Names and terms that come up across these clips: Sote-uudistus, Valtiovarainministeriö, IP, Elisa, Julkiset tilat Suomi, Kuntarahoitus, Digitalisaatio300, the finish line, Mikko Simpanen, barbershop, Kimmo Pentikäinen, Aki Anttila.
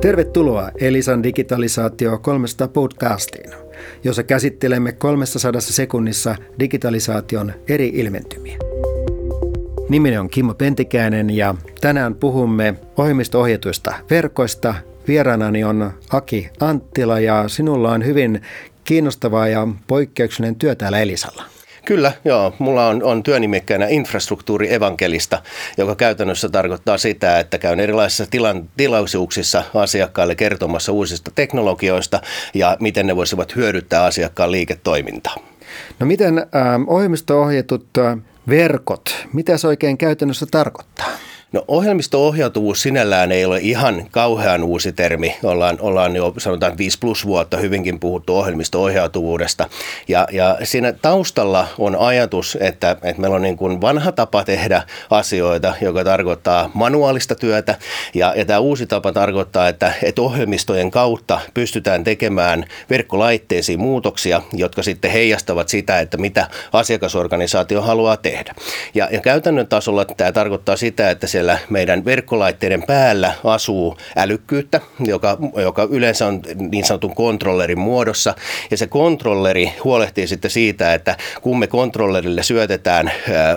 Tervetuloa Elisan Digitalisaatio300 podcastiin, jossa käsittelemme 300 sekunnissa digitalisaation eri ilmentymiä. Nimeni on Kimmo Pentikäinen ja tänään puhumme ohjelmisto-ohjatuista verkoista. Vieraanani on Aki Anttila ja sinulla on hyvin kiinnostavaa ja poikkeuksellinen työ täällä Elisalla. Kyllä, joo. Mulla on työnimikkeänä infrastruktuurievankelista, joka käytännössä tarkoittaa sitä, että käyn erilaisissa tilaisuuksissa asiakkaille kertomassa uusista teknologioista ja miten ne voisivat hyödyttää asiakkaan liiketoimintaa. No miten ohjelmisto-ohjatut verkot, mitä se oikein käytännössä tarkoittaa? No ohjelmisto-ohjautuvuus sinällään ei ole ihan kauhean uusi termi. Ollaan jo sanotaan 5+ vuotta hyvinkin puhuttu ohjelmisto-ohjautuvuudesta. Ja siinä taustalla on ajatus, että meillä on niin kuin vanha tapa tehdä asioita, joka tarkoittaa manuaalista työtä. Ja tämä uusi tapa tarkoittaa, että ohjelmistojen kautta pystytään tekemään verkkolaitteisiin muutoksia, jotka sitten heijastavat sitä, että mitä asiakasorganisaatio haluaa tehdä. Ja käytännön tasolla tämä tarkoittaa sitä, että siellä meidän verkkolaitteiden päällä asuu älykkyyttä, joka yleensä on niin sanotun kontrollerin muodossa. Ja se kontrolleri huolehtii sitten siitä, että kun me kontrollerille syötetään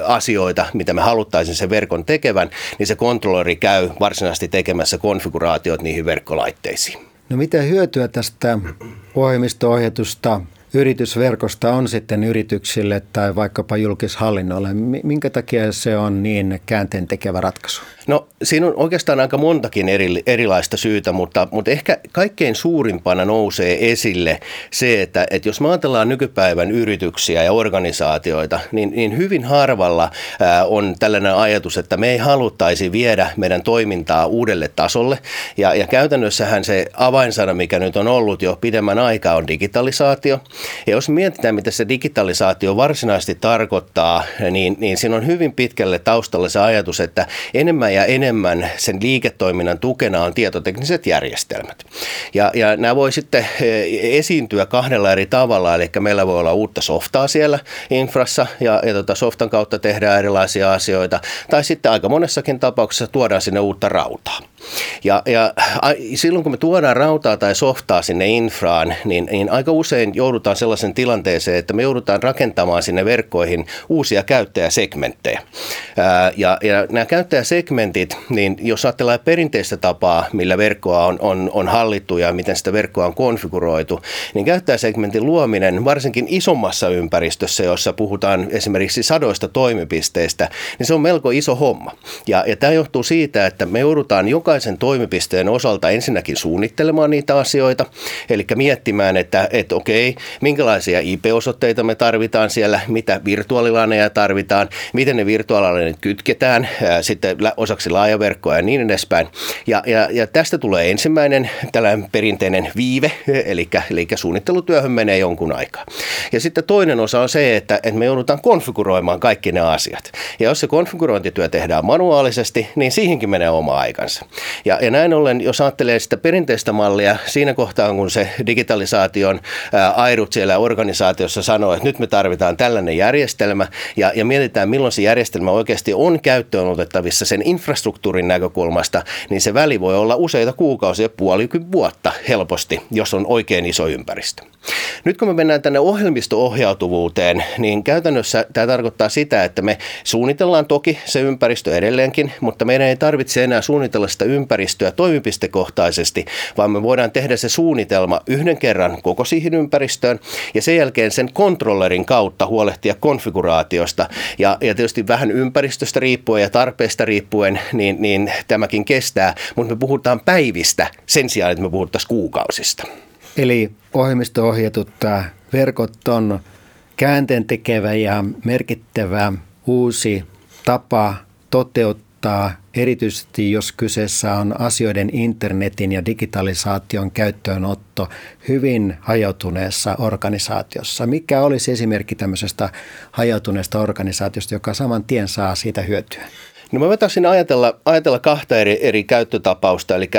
asioita, mitä me haluttaisiin sen verkon tekevän, niin se kontrolleri käy varsinaisesti tekemässä konfiguraatiot niihin verkkolaitteisiin. No mitä hyötyä tästä ohjelmisto-ohjatusta yritysverkosta on sitten yrityksille tai vaikkapa julkishallinnolle? Minkä takia se on niin käänteentekevä ratkaisu? No siinä on oikeastaan aika montakin erilaista syytä, mutta ehkä kaikkein suurimpana nousee esille se, että jos me ajatellaan nykypäivän yrityksiä ja organisaatioita, niin hyvin harvalla on tällainen ajatus, että me ei haluttaisi viedä meidän toimintaa uudelle tasolle. Ja käytännössähän se avainsana, mikä nyt on ollut jo pidemmän aikaa, on digitalisaatio. Ja jos mietitään, mitä se digitalisaatio varsinaisesti tarkoittaa, niin siinä on hyvin pitkälle taustalla se ajatus, että enemmän ja enemmän sen liiketoiminnan tukena on tietotekniset järjestelmät. Ja nämä voi sitten esiintyä kahdella eri tavalla, eli meillä voi olla uutta softaa siellä infrassa ja softan kautta tehdään erilaisia asioita, tai sitten aika monessakin tapauksessa tuodaan sinne uutta rautaa. Ja silloin kun me tuodaan rautaa tai softaa sinne infraan, niin aika usein joudutaan sellaisen tilanteeseen, että me joudutaan rakentamaan sinne verkkoihin uusia käyttäjäsegmenttejä. Ja nämä käyttäjäsegmentit, niin jos ajatellaan perinteistä tapaa, millä verkkoa on hallittu ja miten sitä verkkoa on konfiguroitu, niin käyttäjäsegmentin luominen varsinkin isommassa ympäristössä, jossa puhutaan esimerkiksi 100 toimipisteistä, niin se on melko iso homma. Ja tämä johtuu siitä, että me joudutaan jokaisen toimipisteen osalta ensinnäkin suunnittelemaan niitä asioita, eli miettimään, että okei, minkälaisia IP-osoitteita me tarvitaan siellä, mitä virtuaalilaneja tarvitaan, miten ne virtuaalilaneet kytketään sitten osaksi laajaverkkoa ja niin edespäin. Ja tästä tulee ensimmäinen tällainen perinteinen viive, eli suunnittelutyöhön menee jonkun aikaa. Ja sitten toinen osa on se, että me joudutaan konfiguroimaan kaikki ne asiat. Ja jos se konfigurointityö tehdään manuaalisesti, niin siihenkin menee oma aikansa. Ja näin ollen, jos ajattelee sitä perinteistä mallia siinä kohtaa, kun se digitalisaation aidut siellä organisaatiossa sanoo, että nyt me tarvitaan tällainen järjestelmä ja mietitään, milloin se järjestelmä oikeasti on käyttöön otettavissa sen infrastruktuurin näkökulmasta, niin se väli voi olla useita kuukausia, puolikin vuotta helposti, jos on oikein iso ympäristö. Nyt kun me mennään tänne ohjelmisto-ohjautuvuuteen, niin käytännössä tämä tarkoittaa sitä, että me suunnitellaan toki se ympäristö edelleenkin, mutta meidän ei tarvitse enää suunnitella sitä ympäristöä toimipistekohtaisesti, vaan me voidaan tehdä se suunnitelma yhden kerran koko siihen ympäristöön ja sen jälkeen sen kontrollerin kautta huolehtia konfiguraatiosta ja tietysti vähän ympäristöstä riippuen ja tarpeesta riippuen, niin tämäkin kestää, mutta me puhutaan päivistä sen sijaan, että me puhuttaisiin kuukausista. Eli ohjelmisto-ohjatut verkot on käänteentekevä ja merkittävä uusi tapa toteuttaa, erityisesti jos kyseessä on asioiden internetin ja digitalisaation käyttöönotto hyvin hajautuneessa organisaatiossa. Mikä olisi esimerkki tämmöisestä hajautuneesta organisaatiosta, joka saman tien saa siitä hyötyä? No mä voitaisiin ajatella kahta eri käyttötapausta, eli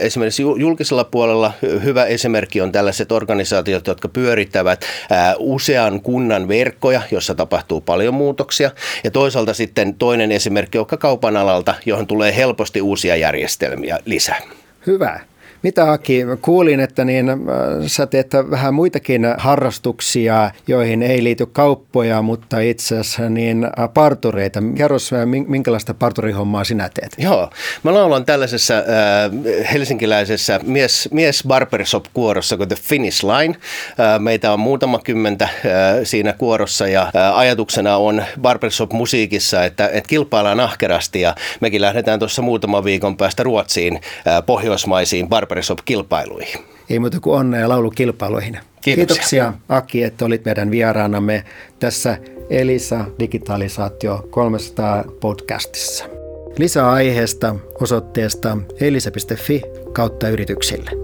esimerkiksi julkisella puolella hyvä esimerkki on tällaiset organisaatiot, jotka pyörittävät usean kunnan verkkoja, jossa tapahtuu paljon muutoksia, ja toisaalta sitten toinen esimerkki, joka kaupan alalta, johon tulee helposti uusia järjestelmiä lisää. Hyvä. Mitä Aki, kuulin, että sä teet vähän muitakin harrastuksia, joihin ei liity kauppoja, mutta itse asiassa partureita. Kerros, minkälaista parturihommaa sinä teet? Joo, mä laulan tällaisessa helsinkiläisessä mies barbershop-kuorossa kuin The Finish Line. Meitä on muutama kymmentä siinä kuorossa ja ajatuksena on barbershop-musiikissa, että kilpaillaan ahkerasti ja mekin lähdetään tuossa muutaman viikon päästä Ruotsiin pohjoismaisiin barbershop-kilpailuihin. Ei muuta kuin onnea laulukilpailuihin. Kiitoksia Aki, että olit meidän vieraanamme tässä Elisa Digitalisaatio 300 podcastissa. Lisää aiheesta osoitteesta elisa.fi/yrityksille.